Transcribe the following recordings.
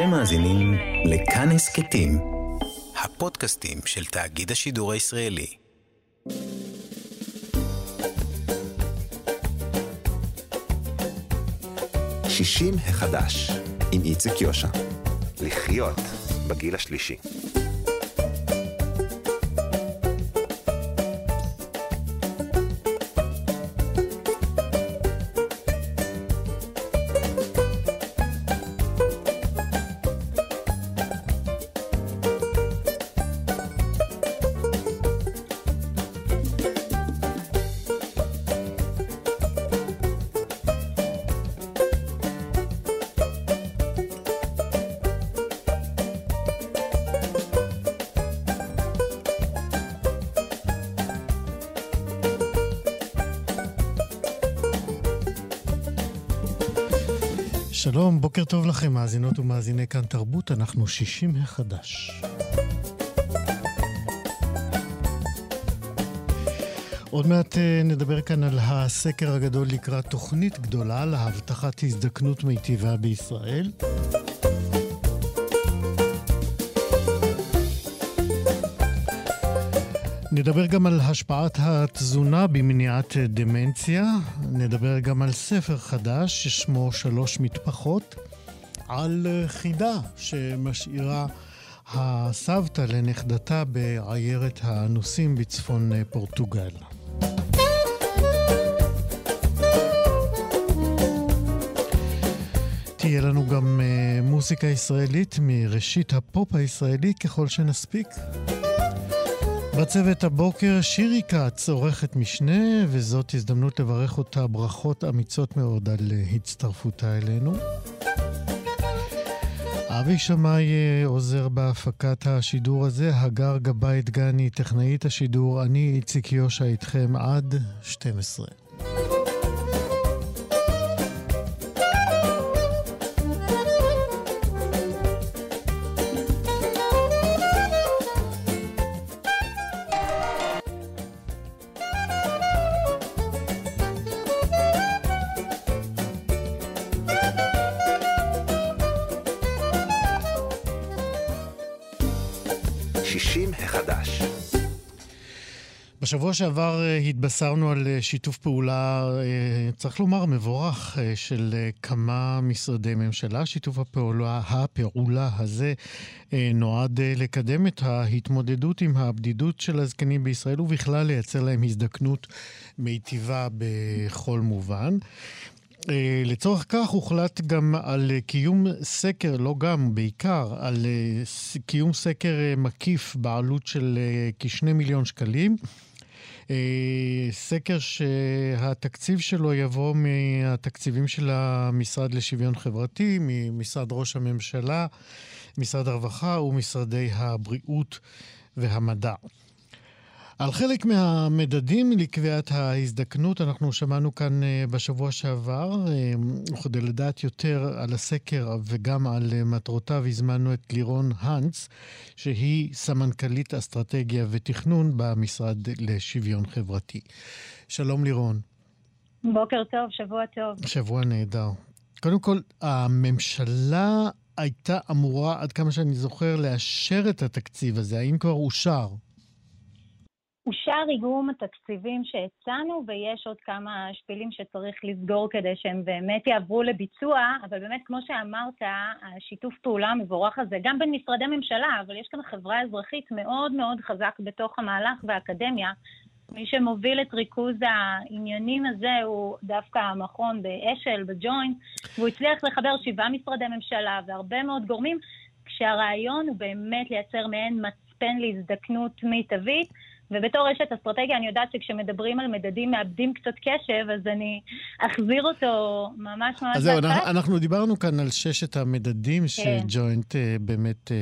אתם מאזינים לכאן הסכתים, הפודקאסטים של תאגיד השידור הישראלי. שישים החדש עם איציק יושע. לחיות בגיל השלישי. שלום, בוקר טוב לכם, מאזינות ומאזיני כאן תרבות, אנחנו 60 החדש. עוד מעט נדבר כאן על הסקר הגדול לקראת תוכנית גדולה להבטחת הזדקנות מיטיבה בישראל. נדבר גם על השפעת התזונה במניעת דמנציה, נדבר גם על ספר חדש ששמו שלוש מטפחות, על חידה שמשאירה הסבתא לנכדתה בעיירת הנוסעים בצפון פורטוגל. תהיה לנו גם מוסיקה ישראלית מראשית הפופ הישראלי ככל שנספיק. בצוות הבוקר שירי קאץ, עורכת משנה, וזאת הזדמנות לברך אותה ברכות אמיצות מאוד על הצטרפותה אלינו. אבי שמאי עוזר בהפקת השידור הזה, הגר גבאי דגני, טכנאית השידור, אני איציק יושע איתכם עד 12. בשבוע שעבר התבשרנו על שיתוף פעולה, צריך לומר מבורך, של כמה משרדי ממשלה. שיתוף הפעולה הזה נועד לקדם את ההתמודדות עם הבדידות של הזקנים בישראל ובכלל לייצר להם הזדקנות מיטיבה בכל מובן. לצורך כך הוחלט גם על קיום סקר, לא גם, בעיקר, על קיום סקר מקיף בעלות של כ2 מיליון שקלים. סקר שהתקציב שלו יבוא מהתקציבים של המשרד לשוויון חברתי, ממשרד ראש הממשלה, משרד הרווחה ומשרדי הבריאות והמדע. על חלק מהמדדים לקביעת ההזדקנות אנחנו שמענו כאן בשבוע שעבר, וכדי לדעת יותר על הסקר וגם על מטרותיו הזמנו את לירון הנץ, שהיא סמנכלית אסטרטגיה ותכנון במשרד לשוויון חברתי. שלום לירון. בוקר טוב, שבוע טוב. שבוע נהדר. קודם כל, הממשלה הייתה אמורה, עד כמה שאני זוכר, לאשר את התקציב הזה, האם כבר אושר? אושר איגום התקציבים שהצענו, ויש עוד כמה שפילים שצריך לסגור כדי שהם באמת יעברו לביצוע, אבל באמת כמו שאמרת, השיתוף פעולה המבורך הזה, גם בין משרדי ממשלה, אבל יש כאן חברה אזרחית מאוד מאוד חזק בתוך המהלך והאקדמיה. מי שמוביל את ריכוז העניינים הזה הוא דווקא המכון באשל, בג'וינט, והוא הצליח לחבר 7 משרדי ממשלה והרבה מאוד גורמים, כשהרעיון הוא באמת לייצר מעין מצפן להזדקנות מיטבית, ובתור רשת אסטרטגיה אני יודעת שכשמדברים על מדדים מאבדים קצת קשב, אז אני אחזיר אותו ממש ממש. אז זהו, אנחנו דיברנו כאן על 6 המדדים שג'וינט באמת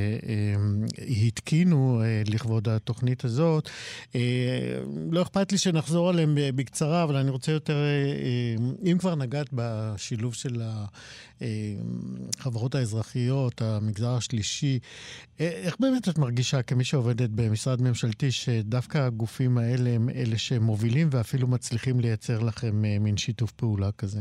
התקינו לכבוד התוכנית הזאת. לא אכפת לי שנחזור עליהם בקצרה, אבל אני רוצה יותר, אם כבר נגעת בשילוב של החברות האזרחיות, המגזר השלישי, איך באמת את מרגישה כמי שעובדת במשרד ממשלתי שדווקא הגופים האלה הם אלה שמובילים ואפילו מצליחים לייצר לכם מין שיתוף פעולה כזה?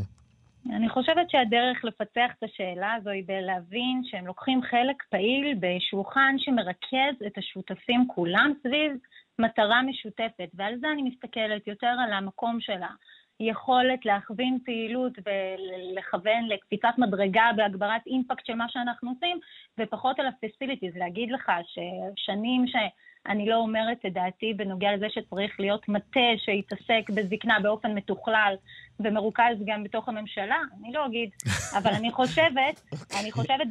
אני חושבת שהדרך לפצח את השאלה הזו היא בלהבין שהם לוקחים חלק פעיל בשולחן שמרכז את השותפים כולם סביב מטרה משותפת, ועל זה אני מסתכלת יותר על המקום שלה. יכולת להכווין פעילות ולכוון לקפיצת מדרגה בהגברת אימפקט של מה שאנחנו עושים, ופחות על הפסיליטיז, להגיד לך ששנים שאני לא אומרת את דעתי בנוגע לזה שצריך להיות מטה שיתעסק בזקנה באופן מתוכלל ומרוכז גם בתוך הממשלה, אני לא אגיד, אבל אני חושבת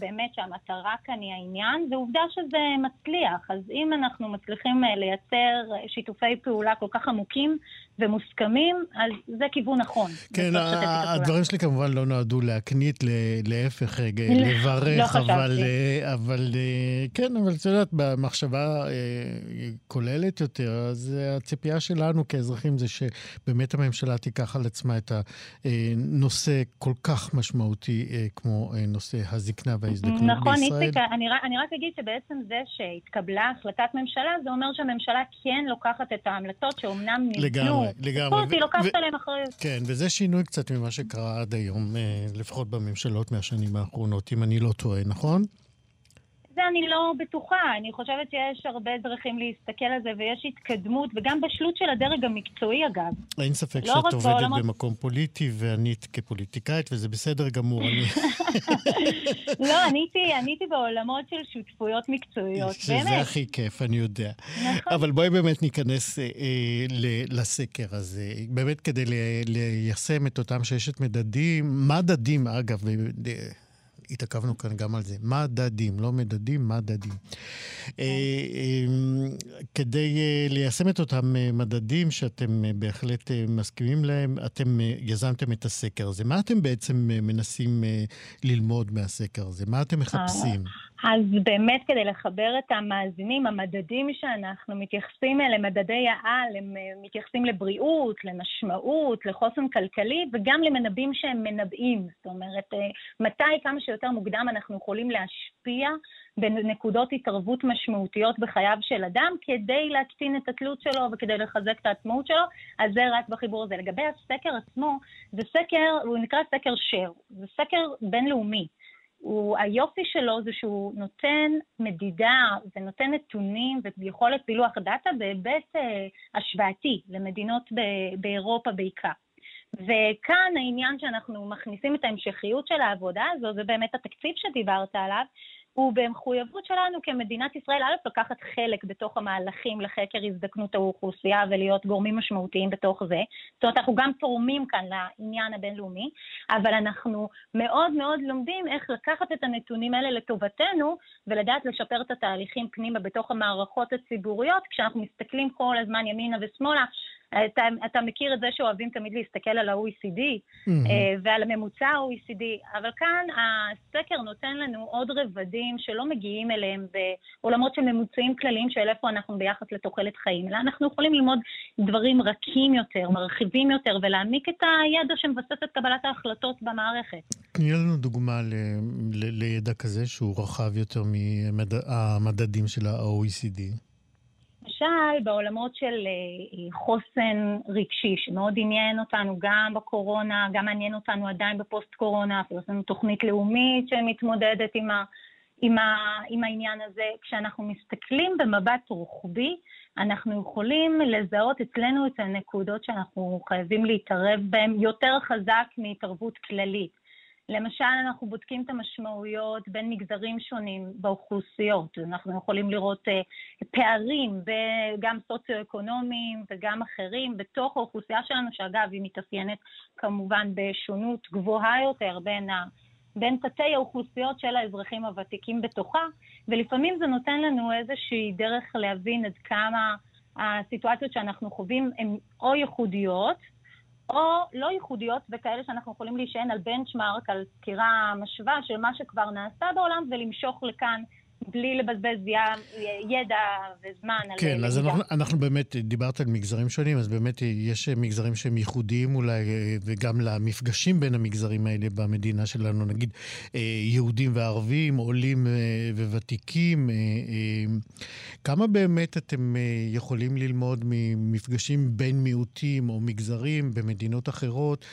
באמת שהמטרה כאן היא העניין, ועובדה שזה מצליח. אז אם אנחנו מצליחים לייצר שיתופי פעולה כל כך עמוקים ומוסכמים, אז זה כיוון נכון. כן, הדברים שלי כמובן לא נועדו להקנית, להפך, לברך, אבל כן, אבל את יודעת, במחשבה כוללת יותר, אז הציפייה שלנו כאזרחים זה שבאמת הממשלה תיקח על עצמה את הנושא כל כך משמעותי כמו נושא הזקנה וההזדקנות בישראל. נכון, איציק, אני רק אגיד שבעצם זה שהתקבלה החלטת ממשלה, זה אומר שהממשלה כן לוקחת את ההמלצות שאומנם ניתנו. לגמרי. היא לוקחת עליהם אחריות. כן, וזה שינוי קצת ממה שקרה עד היום, לפחות בממשלות מהשנים האחרונות, אם אני לא טועה, נכון? זה אני לא בטוחה, אני חושבת שיש הרבה דרכים להסתכל על זה, ויש התקדמות, וגם בשלות של הדרג המקצועי אגב. אין ספק לא שאת עובדת לא במקום פוליטי, ואני כפוליטיקאית, וזה בסדר גמור. לא, עניתי בעולמות של שותפויות מקצועיות, שזה באמת. שזה הכי כיף, אני יודע. נכון. אבל בואי באמת ניכנס לסקר הזה, באמת כדי ליישם את אותם ששת מדדים, מדדים אגב, התעכבנו כאן גם על זה. מדדים, לא מדדים, מדדים. כדי ליישם את אותם מדדים שאתם בהחלט מסכימים להם, אתם יזמתם את הסקר הזה. מה אתם בעצם מנסים ללמוד מהסקר הזה? מה אתם מחפשים? אז באמת כדי לחבר את המאזינים, המדדים שאנחנו מתייחסים אליהם, מדדי העל, הם מתייחסים לבריאות, למשמעות, לחוסן כלכלי, וגם למנבאים שהם מנבאים. זאת אומרת, מתי כמה שיותר מוקדם אנחנו יכולים להשפיע בנקודות התערבות משמעותיות בחייו של אדם, כדי להקטין את התלות שלו וכדי לחזק את העצמאות שלו, אז זה רק בחיבור הזה. לגבי הסקר עצמו, זה סקר, הוא נקרא סקר שר, זה סקר בינלאומי. היופי שלו זה שהוא נותן מדידה, זה נותן נתונים ויכולת פילוח דאטה בהיבט השוואתי למדינות באירופה בעיקר. וכאן העניין שאנחנו מכניסים את ההמשכיות של העבודה הזו, זה באמת התקציב שדיברת עליו, ובמחויבות שלנו כמדינת ישראל, א' לקחת חלק בתוך המהלכים לחקר הזדקנות האוכלוסייה ולהיות גורמים משמעותיים בתוך זה. זאת אומרת, אנחנו גם תורמים כאן לעניין הבינלאומי, אבל אנחנו מאוד מאוד לומדים איך לקחת את הנתונים האלה לטובתנו, ולדעת לשפר את התהליכים פנימה בתוך המערכות הציבוריות, כשאנחנו מסתכלים כל הזמן ימינה ושמאלה, אתה מכיר את זה שאוהבים תמיד להסתכל על ה-OECD ועל הממוצע ה-OECD, אבל כאן הסקר נותן לנו עוד רבדים שלא מגיעים אליהם בעולמות של ממוצעים כלליים של איפה אנחנו ביחס לתוחלת חיים, אלא אנחנו יכולים ללמוד דברים רכים יותר, מרחיבים יותר, ולהעמיק את הידע שמבסס את קבלת ההחלטות במערכת. תני לנו דוגמה לידע כזה שהוא רחב יותר מהמדדים של ה-OECD. למשל, בעולמות של חוסן רגשי, שמאוד עניין אותנו גם בקורונה, גם עניין אותנו עדיין בפוסט-קורונה, עשינו תוכנית לאומית שמתמודדת עם העניין הזה. כשאנחנו מסתכלים במבט רוחבי, אנחנו יכולים לזהות אצלנו את הנקודות שאנחנו חייבים להתערב בהן יותר חזק מהתערבות כללית. למשל, אנחנו בודקים את המשמעויות בין מגזרים שונים באוכלוסיות. אנחנו יכולים לראות פערים, גם סוציו-אקונומיים וגם אחרים, בתוך האוכלוסייה שלנו, שאגב, היא מתאפיינת כמובן בשונות גבוהה יותר בין תתי האוכלוסיות של האזרחים הוותיקים בתוכה, ולפעמים זה נותן לנו איזושהי דרך להבין עד כמה הסיטואציות שאנחנו חווים הן או ייחודיות, או לא ייחודיות וכאלה שאנחנו יכולים להישען על בנצ'מארק, על סקירה משווה של מה שכבר נעשה בעולם ולמשוך לכאן בלי לבזבז ידע וזמן. כן, אז אנחנו באמת, דיברת על מגזרים שונים, אז באמת יש מגזרים שהם ייחודיים אולי, וגם למפגשים בין המגזרים האלה במדינה שלנו, נגיד יהודים וערבים, עולים וותיקים. כמה באמת אתם יכולים ללמוד ממפגשים בין מיעוטים או מגזרים במדינות אחרות,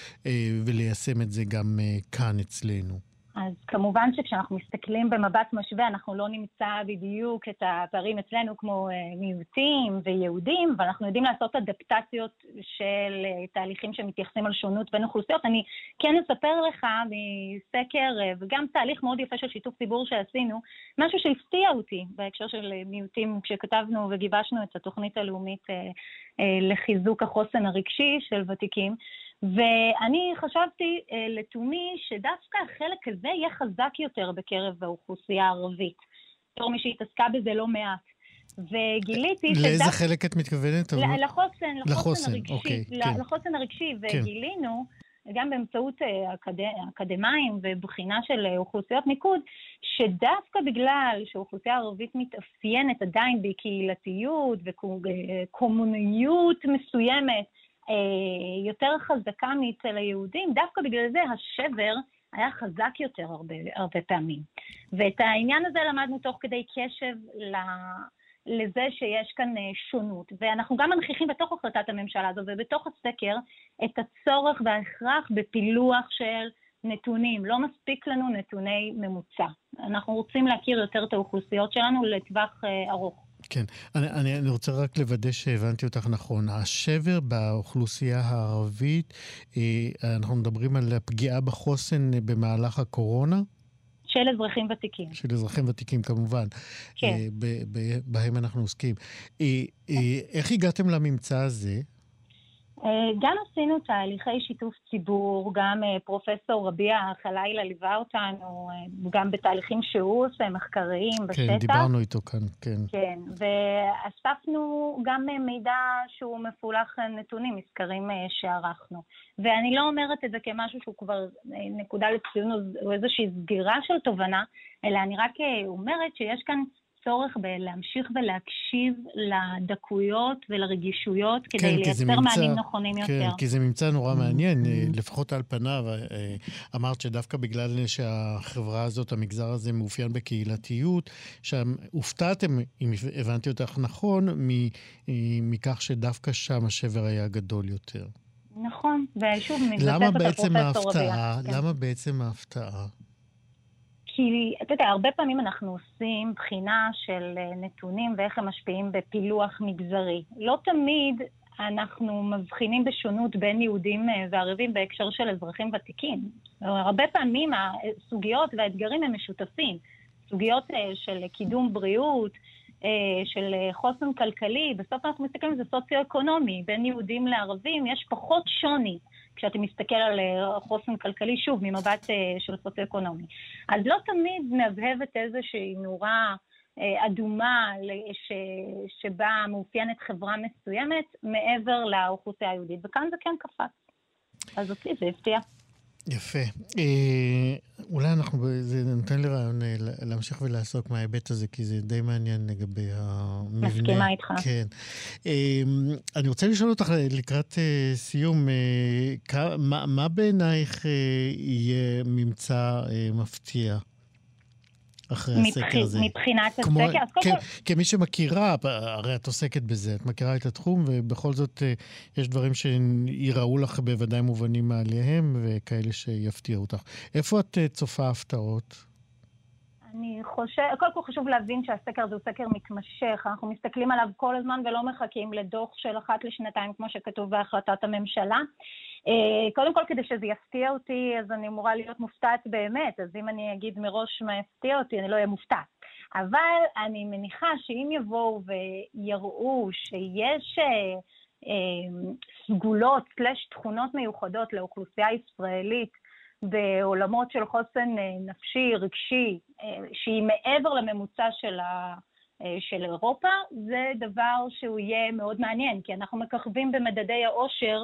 וליישם את זה גם כאן אצלנו? אז כמובן שכשאנחנו מסתכלים במבט משווה, אנחנו לא נמצא בדיוק את הפערים אצלנו כמו מיעוטים ויהודים, ואנחנו יודעים לעשות אדפטציות של תהליכים שמתייחסים על שונות בין אוכלוסיות. אני כן אספר לך מסקר, וגם תהליך מאוד יפה של שיתוף ציבור שעשינו, משהו שהפתיע אותי בהקשר של מיעוטים, כשכתבנו וגיבשנו את התוכנית הלאומית לחיזוק החוסן הרגשי של ותיקים, ואני חשבתי לתומי שדווקא החלק הזה יהיה חזק יותר בקרב האוכלוסייה הערבית. בתור מי שהתעסקה בזה לא מעט. וגיליתי שדווקא... לאיזה חלק את מתכוונת? לחוסן הרגשי. אוקיי, כן. לחוסן הרגשי, וגילינו, כן. גם באמצעות אקדמיים ובחינה של אוכלוסיות מיקוד, שדווקא בגלל שאוכלוסייה הערבית מתאפיינת עדיין בקהילתיות וקומוניות מסוימת, יותר חזקה מאצל היהודים, דווקא בגלל זה השבר היה חזק יותר הרבה פעמים. ואת העניין הזה למדנו תוך כדי קשב לזה שיש כאן שונות. ואנחנו גם מנחיכים בתוך החלטת הממשלה הזו ובתוך הסקר את הצורך וההכרח בפילוח של נתונים. לא מספיק לנו נתוני ממוצע. אנחנו רוצים להכיר יותר את האוכלוסיות שלנו לטווח ארוך. כן, אני רוצה רק לוודא שהבנתי אותך נכון. השבר באוכלוסייה הערבית, אנחנו מדברים על הפגיעה בחוסן במהלך הקורונה? של אזרחים ותיקים. של אזרחים ותיקים, כמובן. כן. בהם אנחנו עוסקים. איך הגעתם לממצא הזה? גם עשינו תהליכי שיתוף ציבור, גם פרופסור רביע חלילה ליווה אותנו, גם בתהליכים שהוא עושה מחקריים בשטח. כן, דיברנו איתו כאן, כן. כן, ואספנו גם מידע שהוא מפולח נתונים, מסקרים שערכנו. ואני לא אומרת את זה כמשהו שהוא כבר נקודה לציון או איזושהי סגירה של תובנה, אלא אני רק אומרת שיש כאן צורך להמשיך ולהקשיב לדקויות ולרגישויות כדי לייצר מענים נכונים יותר. כי זה ממצא נורא מעניין, לפחות על פניו. אמרת שדווקא בגלל שהחברה הזאת, המגזר הזה, מאופיין בקהילתיות, שם הופתעתם, אם הבנתי אותך נכון, מכך שדווקא שם השבר היה גדול יותר. נכון, ושוב, למה בעצם ההפתעה? כי, אתה יודע, הרבה פעמים אנחנו עושים בחינה של נתונים ואיך הם משפיעים בפילוח מגזרי. לא תמיד אנחנו מבחינים בשונות בין יהודים וערבים בהקשר של אזרחים ותיקים. הרבה פעמים הסוגיות והאתגרים הם משותפים. סוגיות של קידום בריאות, של חוסן כלכלי, בסוף אנחנו מסתכלים, זה סוציו-אקונומי. בין יהודים לערבים יש פחות שוני. כשאתה מסתכל על חוסן כלכלי, שוב, ממבט של סוציו-אקונומי. אז לא תמיד נבהבת איזושהי נורה אדומה שבה מאופיינת חברה מסוימת מעבר לאוכלוסייה היהודית. וכאן זה כן קפץ. אז אותי זה הפתיע. יפה. אולי אנחנו, זה נותן לי רעיון להמשיך ולעסוק מההיבט הזה, כי זה די מעניין לגבי המבנה. מסכימה איתך. כן. אני רוצה לשאול אותך לקראת סיום, מה בעינייך יהיה ממצא מפתיע אחרי הסקר הזה? מבחינת הסקר? כמי שמכירה, הרי את עוסקת בזה, את מכירה את התחום, ובכל זאת יש דברים שיראו לך בוודאי מובנים מעליהם, וכאלה שיפתיעו אותך. איפה את צופה הפתעות? אני חושב, קודם כל חשוב להבין שהסקר זה הוא סקר מתמשך, אנחנו מסתכלים עליו כל הזמן ולא מחכים לדוח של 1 לשנתיים, כמו שכתוב בהחלטת הממשלה. קודם כל, כדי שזה יפתיע אותי, אז אני אמורה להיות מופתעת באמת, אז אם אני אגיד מראש מה יפתיע אותי, אני לא אהיה מופתעת. אבל אני מניחה שאם יבואו ויראו שיש סגולות, תכונות מיוחדות לאוכלוסייה הישראלית, בעולמות של חוסן נפשי, רגשי, שהיא מעבר לממוצע של אירופה, זה דבר שהוא יהיה מאוד מעניין, כי אנחנו מככבים במדדי העושר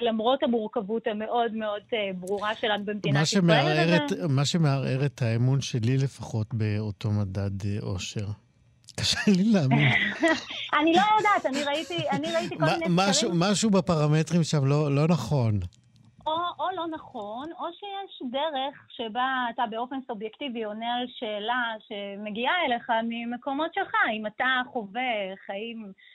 למרות המורכבות המאוד מאוד ברורה שלנו במדינת ישראל. מה שמערער את האמון שלי לפחות באותו מדד אושר. קשה לי להאמין. אני לא יודעת, אני ראיתי כל מיני סקרים. משהו בפרמטרים שם לא נכון. או לא נכון, או שיש דרך שבה אתה באופן סובייקטיבי עונה על שאלה שמגיעה אליך ממקומות שלך. אם אתה חווה חיים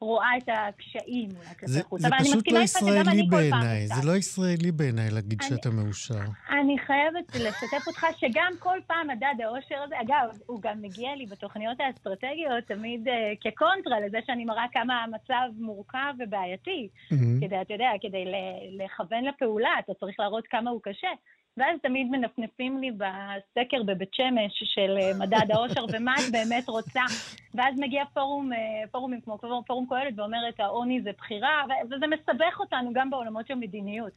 רואה את הקשיים. זה פשוט לא ישראלי בעיניי, זה לא ישראלי בעיניי להגיד שאתה מאושר. אני חייבת לשתף אותך שגם כל פעם מדד האושר הזה, אגב, הוא גם מגיע לי בתוכניות האסטרטגיות תמיד כקונטרה לזה שאני מראה כמה המצב מורכב ובעייתי, כדי לכוון לפעולה, אתה צריך להראות כמה הוא קשה. ואז תמיד מנפנפים לי בסקר בבית שמש של מדד האושר ומה את באמת רוצה. ואז מגיע פורומים כמו פורום קהלת ואומרת העוני זה בחירה, וזה מסבך אותנו גם בעולמות של מדיניות.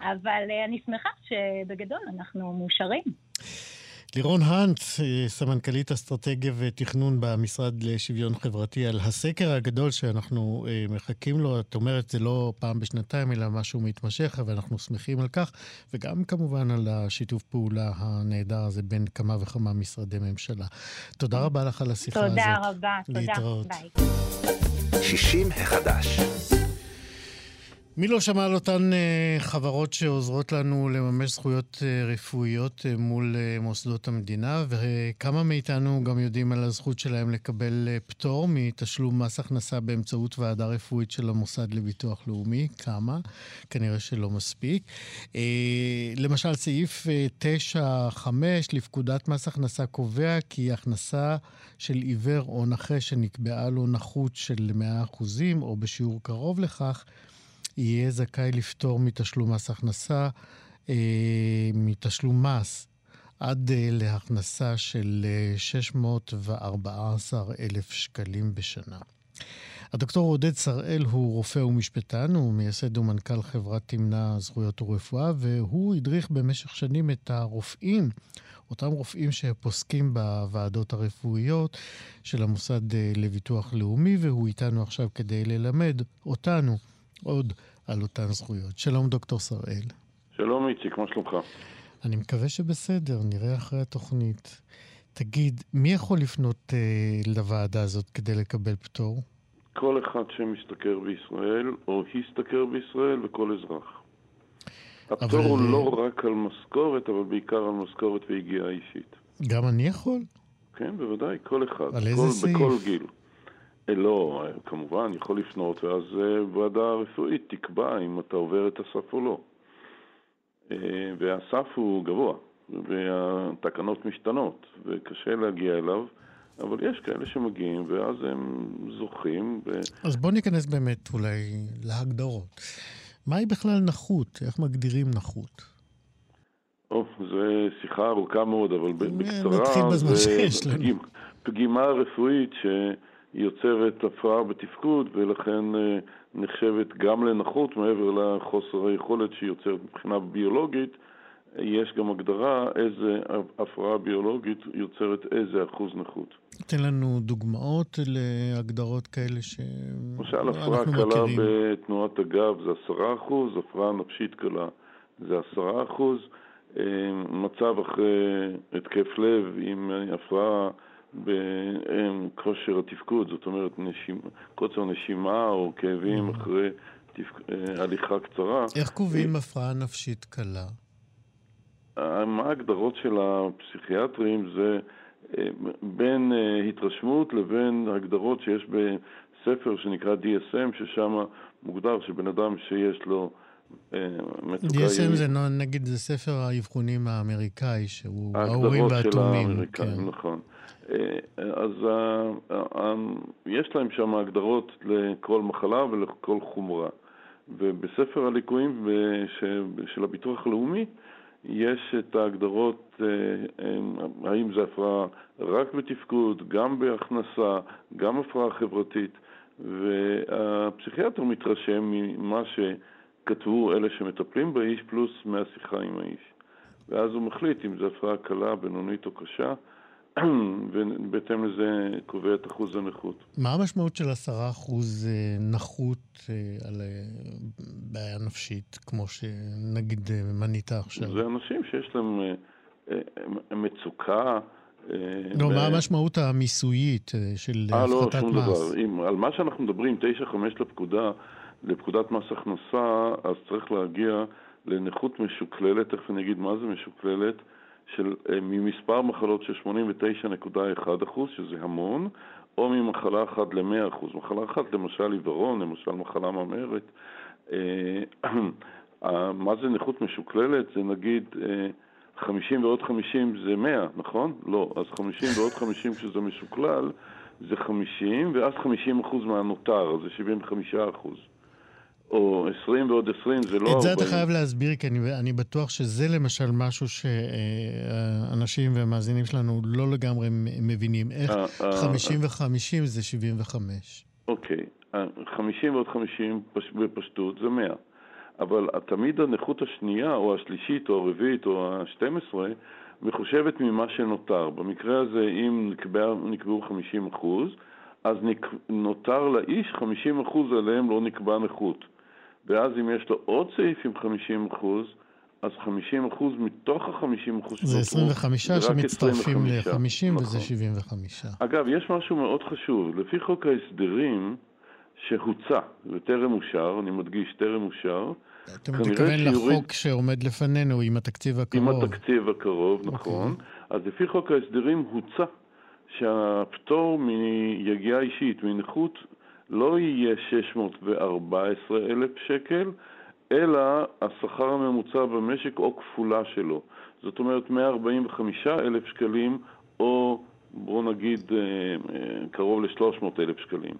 אבל אני שמחה שבגדול אנחנו מאושרים. לירון הנץ, סמנכלית אסטרטגיה ותכנון במשרד לשוויון חברתי, על הסקר הגדול שאנחנו מחכים לו. את אומרת זה לא פעם בשנתיים אלא משהו מתמשך, ואנחנו שמחים על כך, וגם כמובן על השיתוף פעולה הנהדר הזה בין כמה וכמה משרדי ממשלה. תודה רבה לך על השיחה הזאת. תודה רבה, להתראות. ביי. 60 החדש. מי לא שמע על אותן חברות שעוזרות לנו לממש זכויות רפואיות מול מוסדות המדינה, וכמה מאיתנו גם יודעים על הזכות שלהם לקבל פטור מתשלום מס הכנסה באמצעות ועדה רפואית של המוסד לביטוח לאומי? כמה? כנראה שלא מספיק. למשל סעיף 9.5 לפקודת מס הכנסה קובע כי הכנסה של עיוור או נכה שנקבעה לו נכות של 100% או בשיעור קרוב לכך, יהיה זכאי לפטור מתשלום מס הכנסה, מתשלום מס, עד להכנסה של 614,000 שקלים בשנה. הדוקטור עודד סראל הוא רופא ומשפטן, הוא מייסד ומנכ"ל חברת תמנע זכויות ורפואה, והוא הדריך במשך שנים את הרופאים, אותם רופאים שפוסקים בוועדות הרפואיות של המוסד לביטוח לאומי, והוא איתנו עכשיו כדי ללמד אותנו עוד על אותן זכויות. שלום דוקטור סראל. שלום איציק, מה שלומך? אני מקווה שבסדר, נראה אחרי התוכנית. תגיד, מי יכול לפנות לוועדה הזאת כדי לקבל פטור? כל אחד שמסתכר בישראל, או הסתכר בישראל, וכל אזרח. הפטור הוא לא רק על משכורת, אבל בעיקר על משכורת והגיעה אישית. גם אני יכול? כן, בוודאי, כל אחד. על איזה סעיף? בכל גיל. לא, כמובן, יכול לפנות, ואז ועדה רפואית תקבע אם אתה עובר את הסף או לא. והסף הוא גבוה, והתקנות משתנות, וקשה להגיע אליו, אבל יש כאלה שמגיעים, ואז הם זוכים. אז בוא ניכנס באמת אולי להגדרות. מהי בכלל נכות? איך מגדירים נכות? זה שיחה ארוכה מאוד, אבל בקצרה, נתחיל בזמן שיש לנו. פגימה רפואית ש... יוצרת הפרעה בתפקוד, ולכן נחשבת גם לנכות, מעבר לחוסר היכולת שיוצרת מבחינה ביולוגית. יש גם הגדרה איזה הפרעה ביולוגית יוצרת איזה אחוז נכות. תן לנו דוגמאות להגדרות כאלה שאנחנו מכירים. הפרעה קלה בתנועת הגב זה 10%, הפרעה נפשית קלה זה 10%, מצב אחרי התקף לב עם הפרעה בכושר התפקוד, זאת אומרת קוצר נשימה או כאבים אחרי הליכה קצרה. איך קובעים הפרעה נפשית קלה? מה ההגדרות של הפסיכיאטרים זה בין התרשמות לבין הגדרות שיש בספר שנקרא DSM, ששם מוגדר שבן אדם שיש לו DSM זה נגיד זה ספר האבחונים האמריקאי שהוא האורים והתומים, נכון. אז יש להם שם הגדרות לכל מחלה ולכל חומרה, ובספר הליקויים של הביטוח הלאומי יש את ההגדרות, האם זה הפרעה רק בתפקוד, גם בהכנסה, גם הפרעה חברתית, והפסיכיאטר מתרשם ממה ש כתבו אלה שמטפלים באיש, פלוס מהשיחה עם האיש. ואז הוא מחליט אם זו הפרעה קלה, בינונית או קשה, ובהתאם לזה קובע את אחוז הנכות. מה המשמעות של 10% נכות על בעיה נפשית, כמו שנגיד מנית עכשיו? זה אנשים שיש להם מצוקה. לא, מה המשמעות המיסויית של הפחתת מס? לא, שום דבר. על מה שאנחנו מדברים, 9.5 לפקודת מס הכנסה, אז צריך להגיע לנכות משוקללת, תכף אני אגיד מה זה משוקללת, של ממספר מחלות של 89.1%, שזה המון, או ממחלה אחת ל-100%. מחלה אחת, למשל עיוורון, למשל מחלה ממארת. מה זה נכות משוקללת? זה נגיד 50 ועוד 50 זה 100, נכון? לא, אז 50 ועוד 50 שזה משוקלל, זה 50, ואז 50% מהנותר, זה 75%. או 20 ועוד 20, זה לא... את זה אתה חייב להסביר, כי אני בטוח שזה למשל משהו שאנשים והמאזינים שלנו לא לגמרי מבינים. איך 50 ו-50 זה 75? אוקיי, 50 ועוד 50 בפשטות זה 100. אבל תמיד הנכות השנייה, או השלישית, או הרביעית, או ה-12, מחושבת ממה שנותר. במקרה הזה, אם נקבעו 50%, אז נותר לאיש 50% עליהם לא נקבע נכות. ואז אם יש לו עוד סעיף עם 50%, אז 50% מתוך ה-50%... זה 25 שמצטרפים ל-50 נכון. וזה 75. אגב, יש משהו מאוד חשוב. לפי חוק ההסדרים שהוצא, וטרם אושר, אני מדגיש, טרם אושר... אתה מתכוון לחוק שעומד לפנינו עם התקציב הקרוב. עם התקציב הקרוב, נכון. אז לפי חוק ההסדרים הוצא שהפטור מיגיעה אישית, מנכות, לא יהיה 614,000 שקל, אלא השכר הממוצע במשק או כפולה שלו. זאת אומרת 145,000 שקלים, או בוא נגיד קרוב ל-300,000 שקלים.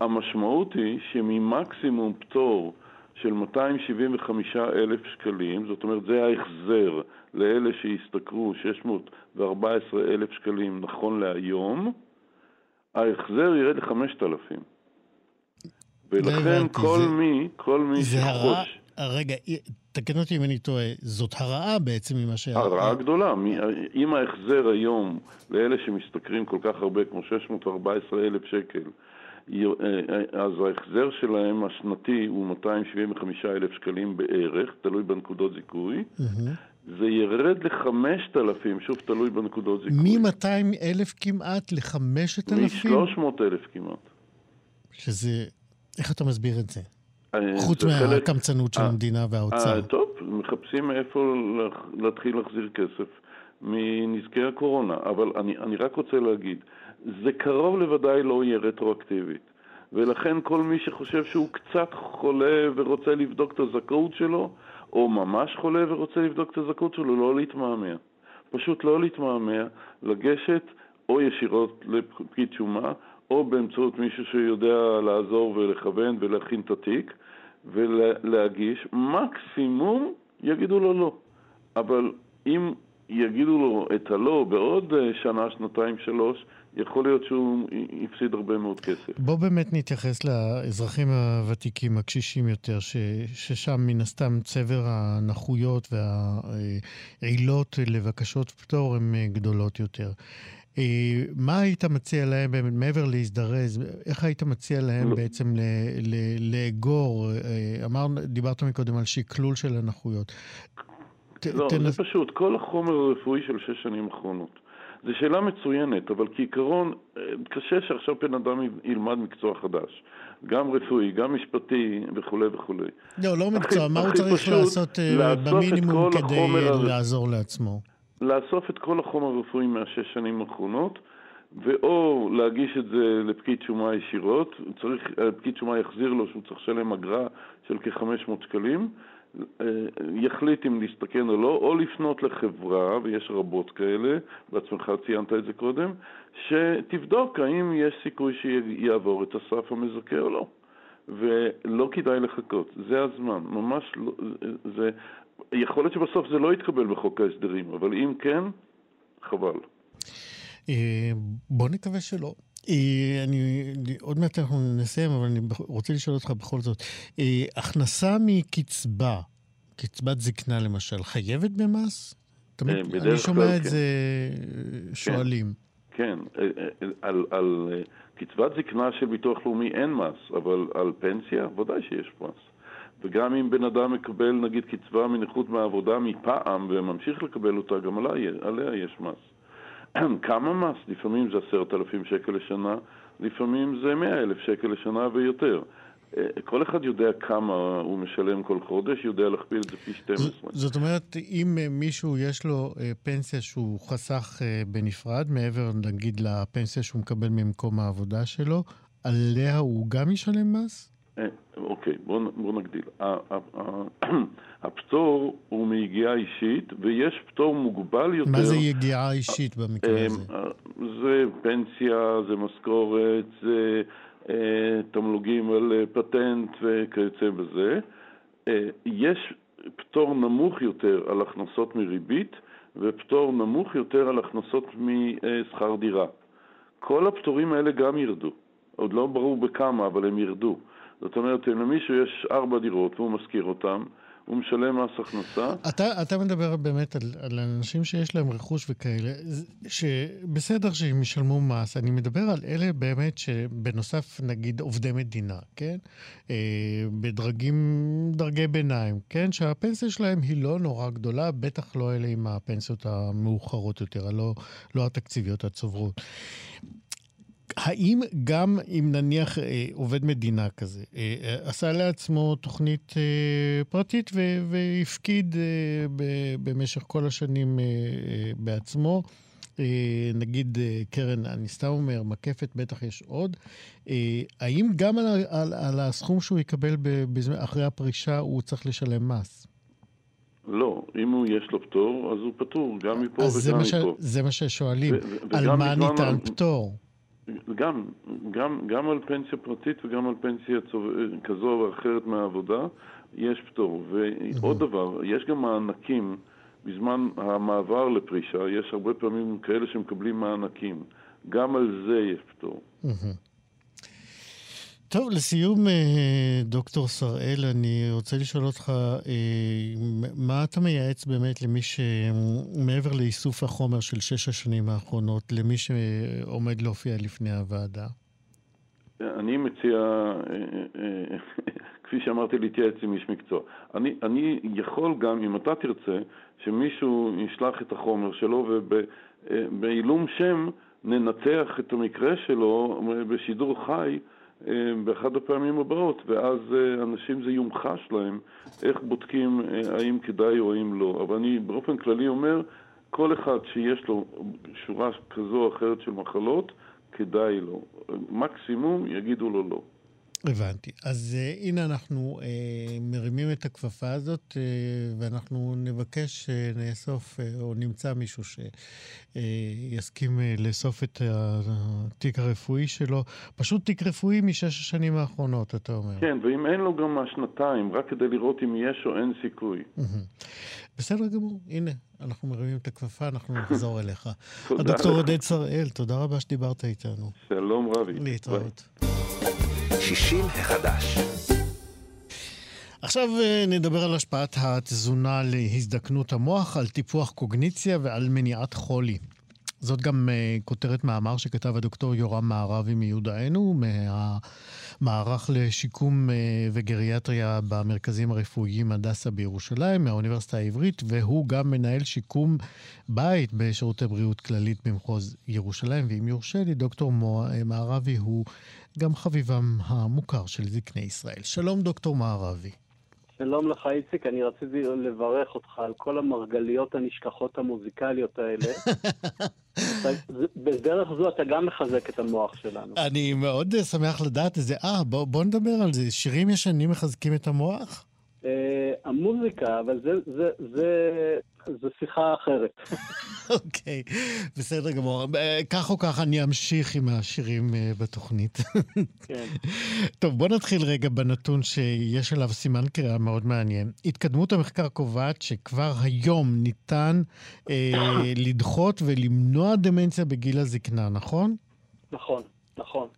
המשמעות היא שממקסימום פטור של 275,000 שקלים, זאת אומרת זה ההחזר לאלה שהסתכרו 614,000 שקלים נכון להיום, ההחזר ירד ל-5,000. ולכן כל מי שחוש... רגע, תקן אותי אם אני טועה, זאת הרעה בעצם ממה ש... הרעה גדולה. אם ההחזר היום לאלה שמסתכרים כל כך הרבה כמו 614,000 שקל, אז ההחזר שלהם השנתי הוא 275,000 שקלים בערך, תלוי בנקודות זיכוי. זה ירד ל-5,000, שוב תלוי בנקודות זיכוי. מ-200,000 כמעט ל-5,000? מ-300,000 כמעט. שזה... איך אתה מסביר את זה? חוץ מהקמצנות של המדינה והאוצר. טוב, מחפשים מאיפה להתחיל להחזיר כסף מנזקי הקורונה. אבל אני רק רוצה להגיד... זה קרוב לוודאי לא יהיה רטרואקטיבית. ולכן כל מי שחושב שהוא קצת חולה ורוצה לבדוק את הזכאות שלו, או ממש חולה ורוצה לבדוק את הזכאות שלו, לא להתמהמה. פשוט לא להתמהמה, לגשת או ישירות לפקיד שומה, או באמצעות מישהו שיודע לעזור ולכוון ולהכין את התיק, ולהגיש. מקסימום יגידו לו לא. אבל אם יגידו לו את הלא בעוד שנה, שנתיים, שלוש, יכול להיות שהוא יפסיד הרבה מאוד כסף. בוא באמת נתייחס לאזרחים הוותיקים, הקשישים יותר, ששם מן הסתם צבר הנכויות והעילות לבקשות פטור הן גדולות יותר. מה היית מציע להם, מעבר להזדרז, איך היית מציע להם בעצם לאגור? דיברת מקודם על שיקלול של הנכויות. לא, זה פשוט. כל החומר הרפואי של 6 שנים האחרונות. זו שאלה מצוינת, אבל כעיקרון, קשה שעכשיו בן אדם ילמד מקצוע חדש. גם רפואי, גם משפטי וכו' וכו'. לא מקצוע, מה הוא צריך לעשות במינימום כדי לעזור לעצמו? לאסוף את כל החומר הרפואי מה6 שנים האחרונות, ואו להגיש את זה לפקיד שומה ישירות, פקיד שומה יחזיר לו שהוא צריך לשלם אגרה של כ-500 שקלים, יחליט אם להסתכן או לא, או לפנות לחברה, ויש רבות כאלה, בעצמך ציינת את זה קודם, שתבדוק האם יש סיכוי שיעבור את הסף המזכה או לא. ולא כדאי לחכות. זה הזמן. ממש לא, זה, יכול להיות שבסוף זה לא יתקבל בחוק ההסדרים, אבל אם כן, חבל. בוא נקווה שלא. עוד מעט אנחנו נסיים, אבל אני רוצה לשאול אותך בכל זאת. הכנסה מקצבת זקנה למשל, חייבת במס? תמיד, אני שומע את זה שואלים. כן, על קצבת זקנה של ביטוח לאומי אין מס, אבל על פנסיה ודאי שיש מס. וגם אם בן אדם מקבל, נגיד, קצבה מנכות מהעבודה מפעם, וממשיך לקבל אותה, גם עליה יש מס. כמה מס? לפעמים זה 10,000 שקל לשנה, לפעמים זה 100,000 שקל לשנה ויותר. כל אחד יודע כמה הוא משלם כל חודש, יודע להכפיל את זה פי 12. זאת אומרת, אם מישהו יש לו פנסיה שהוא חסך בנפרד, מעבר, נגיד, לפנסיה שהוא מקבל ממקום העבודה שלו, עליה הוא גם ישלם מס? אוקיי, בואו נגדיל. הפטור הוא מיגיעה אישית, ויש פטור מוגבל יותר. מה זה יגיעה אישית במקרה הזה? זה פנסיה, זה משכורת, זה תמלוגים על פטנט וכיוצא בזה. יש פטור נמוך יותר על הכנסות מריבית, ופטור נמוך יותר על הכנסות משכר דירה. כל הפטורים האלה גם ירדו. עוד לא ברור בכמה, אבל הם ירדו. זאת אומרת, אם למישהו יש 4 דירות והוא מזכיר אותן, הוא משלם מס הכנסה. אתה מדבר באמת על אנשים שיש להם רכוש וכאלה, שבסדר שהם ישלמו מס. אני מדבר על אלה באמת שבנוסף, נגיד, עובדי מדינה, כן? דרגי ביניים, כן? שהפנסיה שלהם היא לא נורא גדולה, בטח לא אלה עם הפנסיות המאוחרות יותר, לא התקציביות הצוברות. האם גם אם נניח עובד מדינה כזה, עשה לעצמו תוכנית פרטית והפקיד במשך כל השנים בעצמו, נגיד קרן, אני סתם אומר, מקפת, בטח יש עוד, האם גם על הסכום שהוא יקבל אחרי הפרישה הוא צריך לשלם מס? לא, אם הוא יש לו פטור, אז הוא פטור, גם מפה וגם מפה. זה מה ששואלים, על מה ניתן פטור? גם על פנסיה פרטית וגם על פנסיה כזו או אחרת מהעבודה יש פטור. ועוד דבר, יש גם מענקים בזמן המעבר לפרישה, יש הרבה פעמים כאלה שמקבלים מענקים. גם על זה יש פטור. טוב, לסיום, דוקטור שראל, אני רוצה לשאול אותך, מה אתה מייעץ באמת למי שמעבר לאיסוף החומר של 6 השנים האחרונות, למי שעומד להופיע לפני הוועדה? אני מציע, כפי שאמרתי, להתייעץ עם איש מקצוע. אני יכול גם, אם אתה תרצה, שמישהו ישלח את החומר שלו ובעילום שם ננתח את המקרה שלו בשידור חי, באחד הפעמים הבאות, ואז אנשים זה יומחש להם איך בודקים האם כדאי או האם לא. אבל אני באופן כללי אומר, כל אחד שיש לו שורה כזו או אחרת של מחלות, כדאי לו. מקסימום יגידו לו לא. הבנתי. אז הנה אנחנו מרימים את הכפפה הזאת, ואנחנו נבקש שנאסוף או נמצא מישהו שיסכים לאסוף את התיק הרפואי שלו. פשוט תיק רפואי מ6 השנים האחרונות, אתה אומר. כן, ואם אין לו גם מה-2 שנתיים, רק כדי לראות אם יש או אין סיכוי. בסדר גמור, הנה, אנחנו מרימים את הכפפה, אנחנו נחזור אליך. הדוקטור עודד שראל, תודה רבה שדיברת איתנו. שלום רבי. להתראות. 60 החדש. עכשיו נדבר על השפעת התזונה להזדקנות המוח, על טיפוח קוגניציה ועל מניעת חולי. זאת גם כותרת מאמר שכתב הדוקטור יורם מערבי מיודענו, מהמערך לשיקום וגריאטריה במרכזים הרפואיים הדסה בירושלים, מהאוניברסיטה העברית, והוא גם מנהל שיקום בית בשירותי בריאות כללית במחוז ירושלים. ואם יורשה לי, דוקטור מערבי הוא גם חביבם המוכר של זקני ישראל. שלום דוקטור מערבי. שלום לך איציק, אני רציתי לברך אותך על כל המרגליות הנשכחות המוזיקליות האלה. בדרך זו אתה גם מחזק את המוח שלנו. אני מאוד שמח לדעת את זה. בוא נדבר על זה. שירים ישנים מחזקים את המוח? המוזיקה, אבל זה שיחה אחרת. אוקיי, בסדר גמור. כך או כך אני אמשיך עם השירים בתוכנית. כן. טוב, בוא נתחיל רגע בנתון שיש עליו סימן קריאה מאוד מעניין. התקדמות המחקר קובעת שכבר היום ניתן לדחות ולמנוע דמנציה בגיל הזקנה, נכון? נכון, נכון.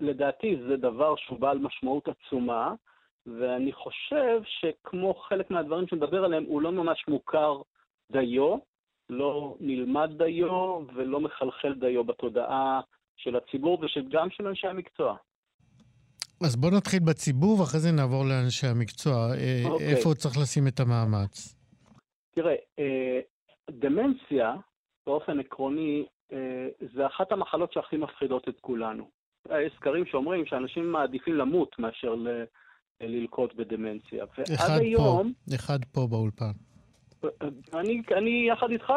לדעתי זה דבר שהוא בעל משמעות עצומה, ואני חושב שכמו חלק מהדברים שנדבר עליהם, הוא לא ממש מוכר דיו, לא נלמד דיו ולא מחלחל דיו בתודעה של הציבור ושגם של אנשי המקצוע. אז בואו נתחיל בציבור ואחרי זה נעבור לאנשי המקצוע. איפה צריך לשים את המאמץ? תראה, דמנציה באופן עקרוני זה אחת המחלות שהכי מפחידות את כולנו. יש סקרים שאומרים שאנשים מעדיפים למות מאשר ללקות בדמנציה. אחד פה באולפן. אני יחד איתך,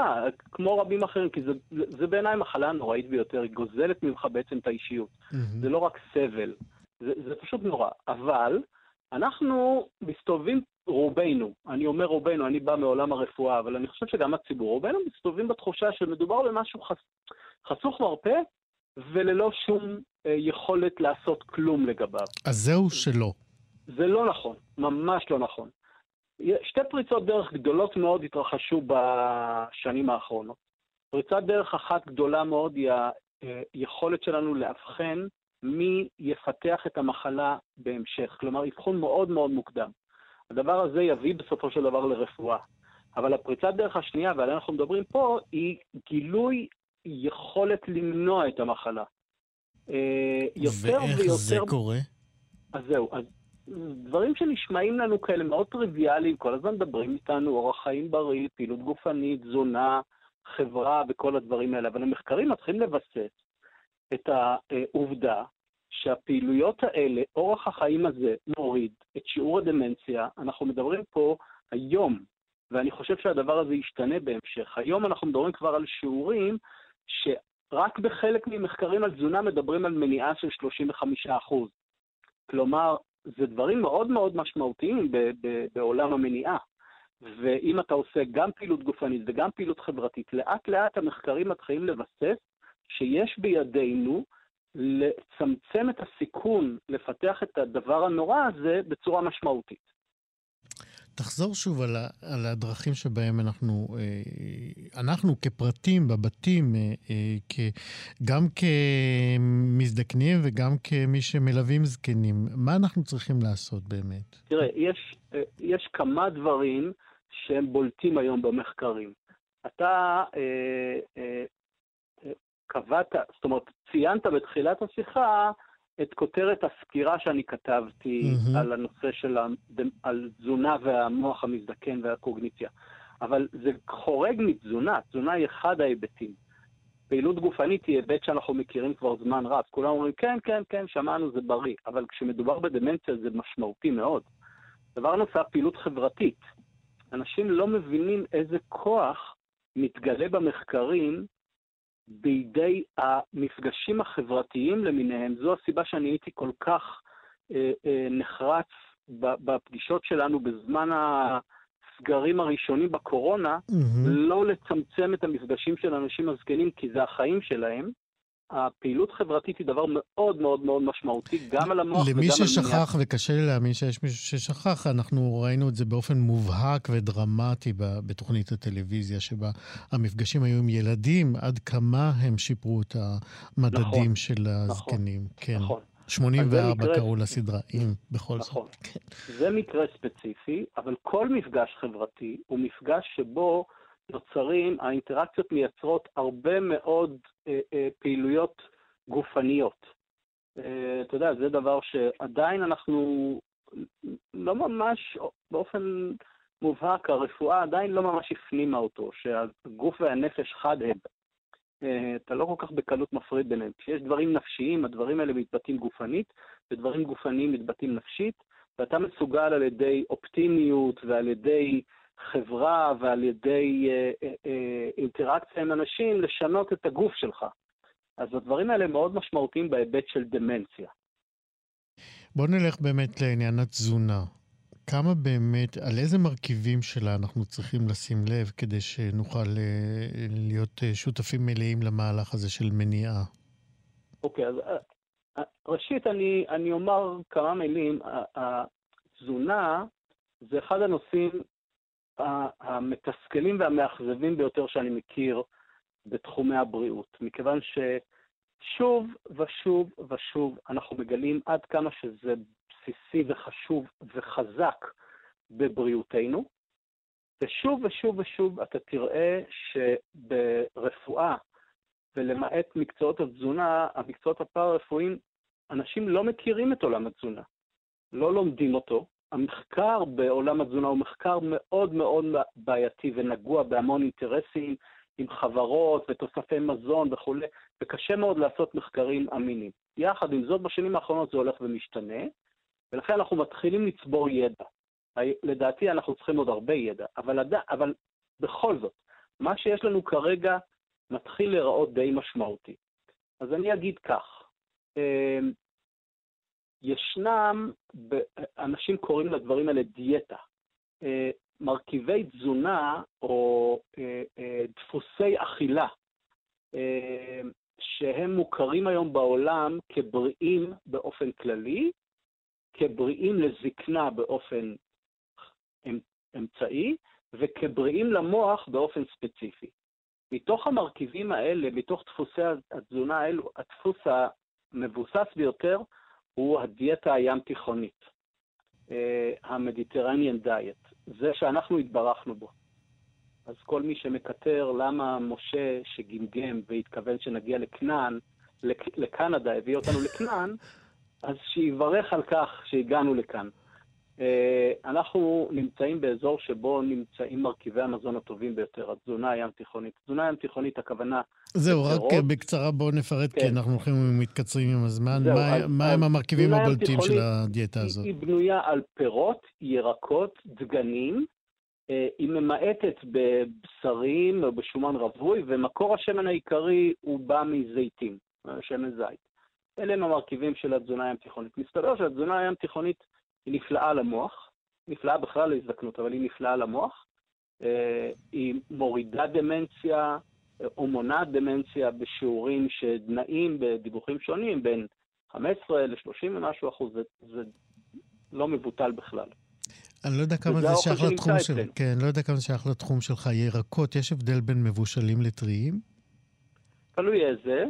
כמו רבים אחרים, כי זה בעיניי מחלה נוראית ביותר, היא גוזלת ממך בעצם את האישיות. זה לא רק סבל, זה פשוט נורא. אבל אנחנו מסתובבים רובנו, אני אומר רובנו, אני בא מעולם הרפואה, אבל אני חושב שגם הציבור, רובנו מסתובבים בתחושה שמדובר במשהו חסוך מרפא, וללא שום יכולת לעשות כלום לגביו. אז זהו שלא. זה לא נכון, ממש לא נכון. שתי פריצות דרך גדולות מאוד התרחשו בשנים האחרונות. פריצת דרך אחת גדולה מאוד היא היכולת שלנו לאבחן מי יפתח את המחלה בהמשך. כלומר, אבחון מאוד מאוד מוקדם. הדבר הזה יביא בסופו של דבר לרפואה. אבל הפריצת דרך השנייה, ועליה אנחנו מדברים פה, היא גילוי יכולת למנוע את המחלה. ואיך זה קורה? אז זהו, אז דברים שנשמעים לנו כאלה מאוד טריוויאליים, כל הזמן מדברים איתנו, אורח חיים בריא, פעילות גופנית, תזונה, חברה וכל הדברים האלה, אבל המחקרים מתחילים לבסס את העובדה שהפעילויות האלה, אורח החיים הזה מוריד את שיעור הדמנציה. אנחנו מדברים פה היום, ואני חושב שהדבר הזה ישתנה בהמשך. היום אנחנו מדברים כבר על שיעורים שרק בחלק ממחקרים על תזונה מדברים על מניעה של 35%. כלומר, זה דברים מאוד מאוד משמעותיים בעולם המניעה. ואם אתה עושה גם פעילות גופנית וגם פעילות חברתית, לאט לאט המחקרים מתחילים לבסס שיש בידינו לצמצם את הסיכון, לפתח את הדבר הנורא הזה בצורה משמעותית. תחזור שוב על הדרכים שבהם אנחנו כפרטים בבתים, גם כמזדקנים וגם כמי שמלווים זקנים, מה אנחנו צריכים לעשות באמת? תראה, יש כמה דברים שהם בולטים היום במחקרים. אתה קבעת, זאת אומרת, ציינת בתחילת השיחה את כותרת הסקירה שאני כתבתי על הנושא של על תזונה והמוח המזדקן והקוגניציה. אבל זה חורג מתזונה. תזונה היא אחד ההיבטים. פעילות גופנית היא היבט שאנחנו מכירים כבר זמן רב. כולם אומרים, כן, כן, כן, שמענו, זה בריא. אבל כשמדובר בדמנציה זה משמעותי מאוד. דבר נוסף, פעילות חברתית. אנשים לא מבינים איזה כוח מתגלה במחקרים בידי המפגשים החברתיים למיניהם. זו הסיבה שאני הייתי כל כך נחרץ בפגישות שלנו בזמן הסגרים הראשונים בקורונה, לא לצמצם את המפגשים של אנשים הזקנים, כי זה החיים שלהם. הפעילות חברתית היא דבר מאוד מאוד מאוד משמעותי, גם על המוח וגם על מניעה. למי ששכח, וקשה לי להאמין שיש מי ששכח, אנחנו ראינו את זה באופן מובהק ודרמטי בתוכנית הטלוויזיה, שבה המפגשים היו עם ילדים, עד כמה הם שיפרו את המדדים נכון, של הזקנים. נכון, כן. נכון. 84 קראו לסדרה, אם בכל זאת. נכון. כן. זה מקרה ספציפי, אבל כל מפגש חברתי הוא מפגש שבו נוצרים, האינטראקציות מייצרות הרבה מאוד פעילויות גופניות. אתה יודע, זה דבר שעדיין אנחנו לא ממש, באופן מובהק, הרפואה עדיין לא ממש הפנימה אותו, שהגוף והנפש חד הם. אתה לא כל כך בקלות מפריד ביניהם. כשיש דברים נפשיים, הדברים האלה מתבטאים גופנית, ודברים גופניים מתבטאים נפשית, ואתה מסוגל על ידי אופטימיות ועל ידי חברה ועל ידי אינטראקציה עם אנשים לשנות את הגוף שלך. אז הדברים האלה מאוד משמעותיים בהיבט של דמנציה. בוא נלך באמת לעניין התזונה. כמה באמת, על איזה מרכיבים שלה אנחנו צריכים לשים לב כדי שנוכל להיות שותפים מלאים למהלך הזה של מניעה? אוקיי, אז ראשית אני אומר כמה מילים. התזונה זה אחד הנושאים המתסכלים והמאכזבים ביותר שאני מכיר בתחומי הבריאות, מכיוון ששוב ושוב ושוב אנחנו מגלים עד כמה שזה בסיסי וחשוב וחזק בבריאותנו. ושוב ושוב ושוב אתה תראה שברפואה, ולמעט מקצועות התזונה, המקצועות הפארה-רפואיים, אנשים לא מכירים את עולם התזונה, לא לומדים אותו. המחקר בעולם התזונה הוא מחקר מאוד מאוד בעייתי ונגוע בהמון אינטרסים, עם חברות ותוספי מזון וכו', וקשה מאוד לעשות מחקרים אמינים. יחד עם זאת, בשנים האחרונות זה הולך ומשתנה, ולכן אנחנו מתחילים לצבור ידע. לדעתי אנחנו צריכים עוד הרבה ידע, אבל בכל זאת, מה שיש לנו כרגע מתחיל לראות די משמעותי. אז אני אגיד כך, ישנם, אנשים קוראים לדברים האלה דיאטה, מרכיבי תזונה או דפוסי אכילה, שהם מוכרים היום בעולם כבריאים באופן כללי, כבריאים לזקנה באופן אמצעי, וכבריאים למוח באופן ספציפי. מתוך המרכיבים האלה, מתוך דפוסי התזונה האלו, הדפוס המבוסס ביותר הוא הדיאטה הים תיכונית, ה-Mediterranean diet, זה שאנחנו התברכנו בו. אז כל מי שמקטר למה משה שגמגם והתכוון שנגיע לכנען, לקנדה, הביא אותנו לכנען, אז שיברך על כך שהגענו לכאן. אנחנו נמצאים באזור שבו נמצאים מרכיבי המזון הטובים ביותר, התזונה הים תיכונית. התזונה הים תיכונית, הכוונה... זהו, רק בקצרה בואו נפרט, כי אנחנו הולכים ומתקצרים עם הזמן. מה הם המרכיבים הבולטים של הדיאטה הזאת? היא בנויה על פירות, ירקות, דגנים, היא ממעטת בבשרים, בשומן רווי, ומקור השמן העיקרי הוא בא מזיתים, שמן זית. אלה הם המרכיבים של התזונה הים תיכונית. מסתבר שהתזונה הים תיכונית היא נפלאה למוח, נפלאה בכלל להזדקנות, אבל היא נפלאה למוח. היא מורידה דמנציה, או מונעת דמנציה בשיעורים שדנאים בדיווחים שונים, בין 15 ל-30 ומשהו אחוז, זה לא מבוטל בכלל. אני לא יודע כמה זה שייך לתחום שלך. כן, אני לא יודע כמה זה שייך לתחום שלך. ירקות, יש הבדל בין מבושלים לטריים? תלוי איזה.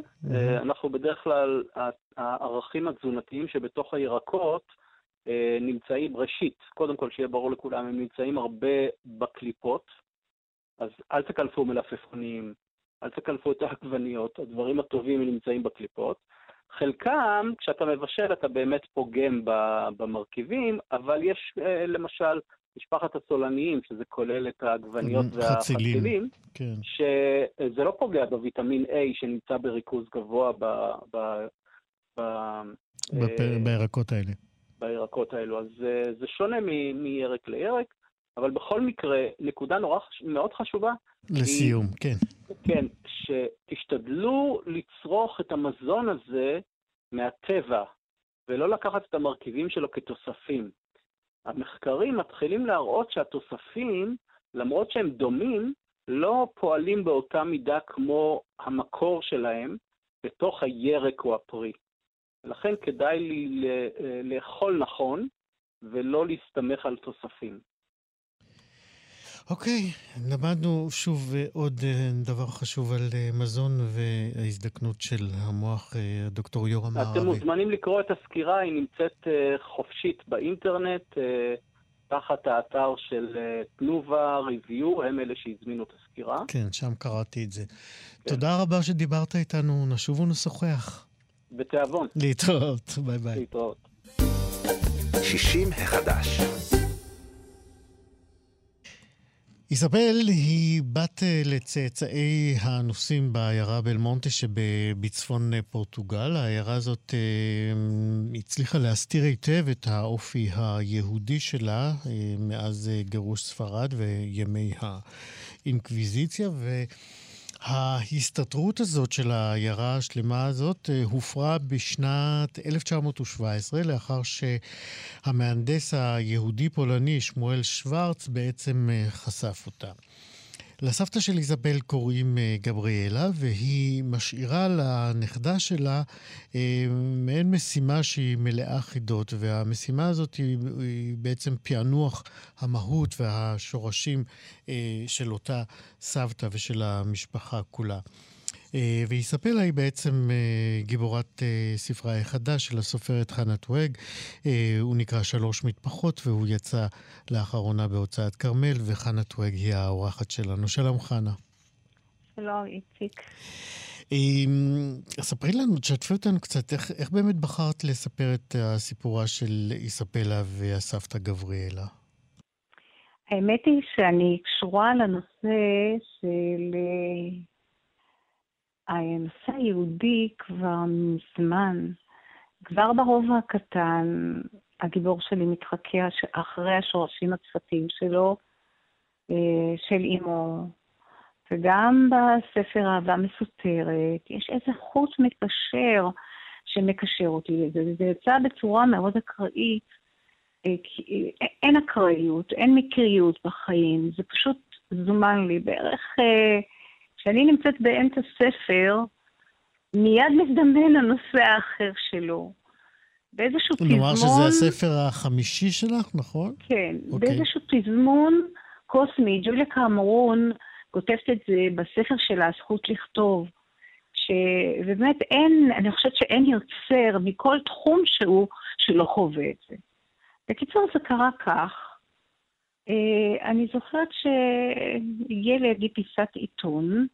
אנחנו בדרך כלל, הערכים התזונתיים שבתוך הירקות, נמצאים ראשית, קודם כל שיהיה ברור לכולם, הם נמצאים הרבה בקליפות, אז אל תקלפו מלפפונים, אל תקלפו את העגבניות, הדברים הטובים נמצאים בקליפות. חלקם, כשאתה מבשל, אתה באמת פוגם במרכיבים, אבל יש למשל משפחת הסולניים, שזה כולל את העגבניות והחצילים, כן. שזה לא פוגע בוויטמין A שנמצא בריכוז גבוה בירקות האלה. בירקות האלו, אז זה שונה מירק לירק, אבל בכל מקרה, נקודה מאוד חשובה. לסיום, היא, כן. כן, שתשתדלו לצרוך את המזון הזה מהטבע, ולא לקחת את המרכיבים שלו כתוספים. המחקרים מתחילים להראות שהתוספים, למרות שהם דומים, לא פועלים באותה מידה כמו המקור שלהם, בתוך הירק או הפרי. לכן כדאי לי לאכול נכון, ולא להסתמך על תוספים. אוקיי, למדנו שוב עוד דבר חשוב על מזון וההזדקנות של המוח, דוקטור יורם מערבי. אתם מוזמנים לקרוא את הסקירה, היא נמצאת חופשית באינטרנט, תחת האתר של תנובה ריוויו, הם אלה שהזמינו את הסקירה. כן, שם קראתי את זה. כן. תודה רבה שדיברת איתנו, נשוב ונשוחח. בתיאבון. להתראות, ביי ביי. להתראות. 60 החדש. איזבל היא בת לצאצאי הנוסעים בעיירה בלמונטה שבצפון פורטוגל. העיירה הזאת הצליחה להסתיר היטב את האופי היהודי שלה מאז גירוש ספרד וימי האינקוויזיציה, ו... ההסתתרות הזאת של העיירה השלמה הזאת הופרה בשנת 1917, לאחר שהמהנדס היהודי פולני שמואל שוורץ בעצם חשף אותה. לסבתא של איזבל קוראים גבריאלה, והיא משאירה לנכדה שלה מעין משימה שהיא מלאה חידות, והמשימה הזאת היא בעצם פענוח המהות והשורשים של אותה סבתא ושל המשפחה כולה. ואיסבלה היא בעצם גיבורת ספרה החדש של הסופרת חנה טואג. הוא נקרא שלוש מטפחות, והוא יצא לאחרונה בהוצאת כרמל, וחנה טואג היא האורחת שלנו. שלום חנה. שלום איציק. ספרי לנו, תשתפי אותנו קצת, איך באמת בחרת לספר את הסיפורה של איסבלה והסבתא גבריאלה? האמת היא שאני קשורה לנושא של הנושא היהודי כבר מזמן. כבר ברובע הקטן הגיבור שלי מתחקה אחרי השורשים הצפתיים שלו, של אימו. וגם בספר אהבה מסותרת יש איזה חוט מקשר שמקשר אותי. זה יצא בצורה מאוד אקראית. אין אקראיות, אין מקריות בחיים, זה פשוט זומן לי בערך, כשאני נמצאת באמצע ספר, מיד מזדמן הנושא האחר שלו. באיזשהו פזמון... נאמר שזה הספר החמישי שלך, נכון? כן, באיזשהו פזמון קוסמי, ג'וליה קמרון כותבת את זה בספר שלה, הזכות לכתוב, שבאמת אין, אני חושבת שאין יוצר מכל תחום שהוא שלא חווה את זה. בקיצור, זה קרה כך. אני זוכרת שהגיע לידי פיסת עיתון,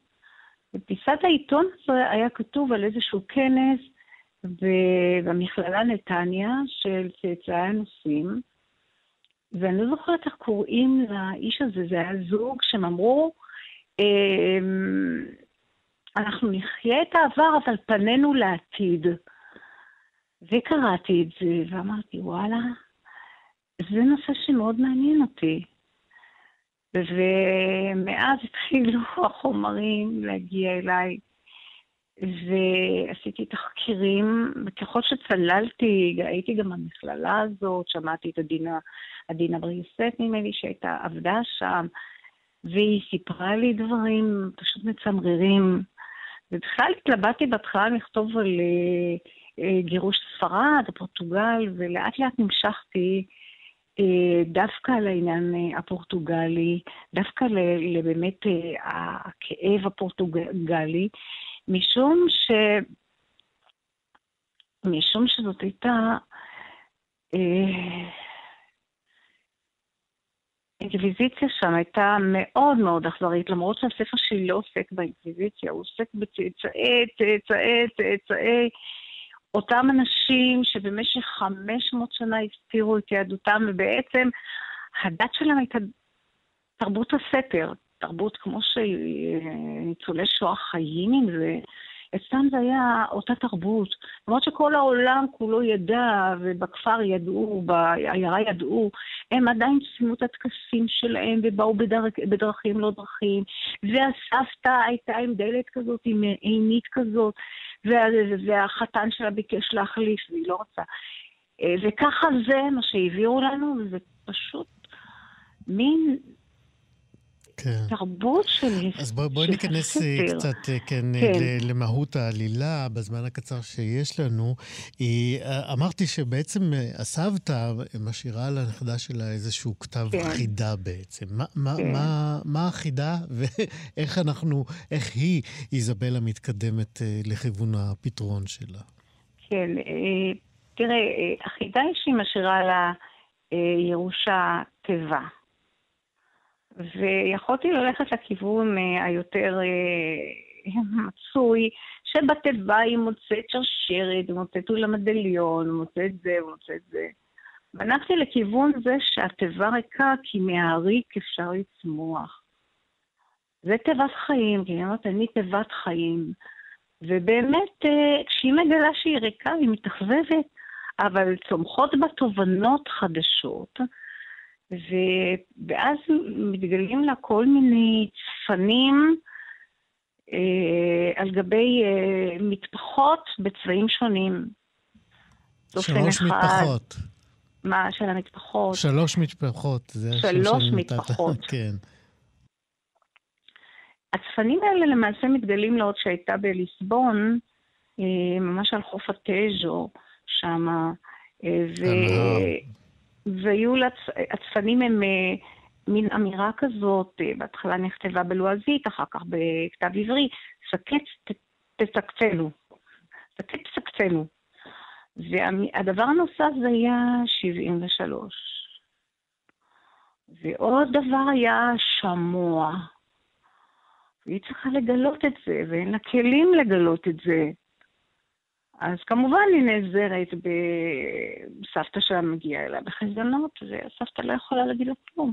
ופיסת העיתון הזה היה כתוב על איזשהו כנס במכללה נתניה של צאצאי הנוסעים, ואני לא זוכרת איך קוראים לאיש הזה, זה היה זוג שהם אמרו, אנחנו נחיה את העבר, אבל פנינו לעתיד. וקראתי את זה, ואמרתי, וואלה, זה נושא שמאוד מעניין אותי. ומאז התחילו החומרים להגיע אליי, ועשיתי תחקירים, וככל שצללתי, הייתי גם במכללה הזאת, שמעתי את הדינה בריסט ממני שהייתה עבדה שם, והיא סיפרה לי דברים פשוט מצמררים, ובכלל התלבטתי בהתחלה לכתוב על גירוש ספרד, הפורטוגל, ולאט לאט נמשכתי, דווקא על העניין הפורטוגלי, דווקא לבאמת הכאב הפורטוגלי, משום שזאת הייתה אינקוויזיציה שם, הייתה מאוד מאוד אכזרית, למרות שהספר שלי לא עוסק באינקוויזיציה, הוא עוסק בצאצאי אותם אנשים שבמשך 500 שנה הסתירו את יהדותם, ובעצם הדת שלהם הייתה תרבות הסתר, תרבות כמו שניצולי שואה חיים עם זה, אצלם זה היה אותה תרבות. למרות שכל העולם כולו ידע, ובכפר ידעו, בעיירה ידעו, הם עדיין שימו את הטקסים שלהם, ובאו בדרכים לא דרכים, והסבתא הייתה עם דלת כזאת, עם עינית כזאת, והחתן שלה ביקש להחליף, והיא לא רוצה. וככה זה מה שהעבירו לנו, וזה פשוט מין... תרבות שלי. אז בואי ניכנס קצת למהות העלילה בזמן הקצר שיש לנו. אמרתי שבעצם הסבתא משאירה על הנכדה שלה איזשהו כתב חידה בעצם. מה החידה ואיך איך היא איזבלה מתקדמת לכיוון הפתרון שלה? כן, תראה, החידה היא שהיא משאירה לה ירושה טבע. ויכולתי ללכת לכיוון היותר מצוי, שבטבע היא מוצאת שרשרת, מוצאת אולם הדליון, מוצאת זה ומוצאת זה. והלכתי לכיוון זה שהטבע ריקה, כי מהריק אפשר לצמוח. זה תיבת חיים, כי אני אומרת, אני תיבת חיים. ובאמת, כשהיא מגלה שהיא ריקה, היא מתאכזבת, אבל צומחות בה תובנות חדשות, ואז מתגלים לה כל מיני צפנים על גבי מטפחות בצבעים שונים. שלוש מטפחות. מה של המטפחות? שלוש מטפחות. שלוש מטפחות. כן. הצפנים האלה למעשה מתגלים לה עוד שהייתה בליסבון, ממש על חוף הטז'ו, שם. והיו לה, הצפנים הם מין אמירה כזאת, בהתחלה נכתבה בלועזית, אחר כך בכתב עברי, שקץ תתקצנו. והדבר הנוסף זה היה 73. ועוד דבר היה שמוע. והיא צריכה לגלות את זה, ואין לה כלים לגלות את זה. אז כמובן היא נעזרת בסבתא שלה מגיעה אליה בחזנות, והסבתא לא יכולה להגיד לה כלום.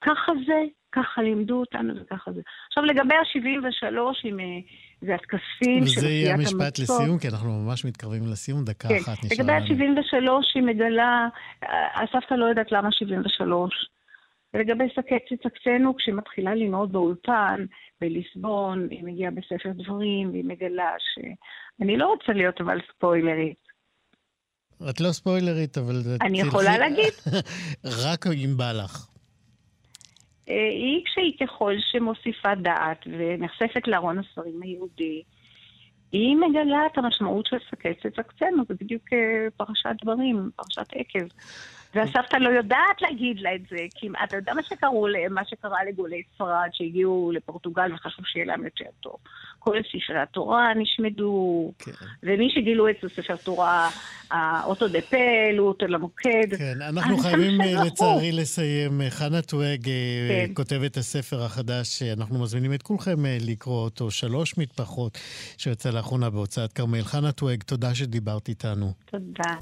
ככה זה, ככה לימדו אותנו וככה זה. עכשיו לגבי ה-73, זה התקפים של זה יהיה המשפט לסיום, כי אנחנו ממש מתקרבים לסיום, דקה כן. אחת נשארה. לגבי ה-73 היא מגלה, הסבתא לא יודעת למה 73. ולגבי תתקצנו, כשמתחילה ללמוד באולפן, בליסבון, היא מגיעה בספר דברים, והיא מגלה ש... אני לא רוצה להיות אבל ספוילרית. את לא ספוילרית, אבל... אני יכולה להגיד. רק אם בא לך. היא כשהיא ככל שמוסיפה דעת ונחשפת לארון הספרים היהודי, היא מגלה את המשמעות של תתקצנו, זה בדיוק פרשת דברים, פרשת עקב. והסבתא לא יודעת להגיד לה את זה, כי אתה יודע מה שקרה לגולי ספרד שהגיעו לפורטוגל וחשוב שיהיה להם יותר טוב. כל ספרי התורה נשמדו, ומי שגילו את ספר תורה, אותו דפל, אותו למוקד. כן, אנחנו חייבים לצערי לסיים. חנה טואג כותבת הספר החדש, אנחנו מזמינים את כולכם לקרוא אותו, שלוש מטפחות, שיוצא לאחרונה בהוצאת כרמל. חנה טואג, תודה שדיברת איתנו. תודה.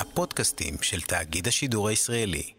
הפודקאסטים של תאגיד השידור הישראלי.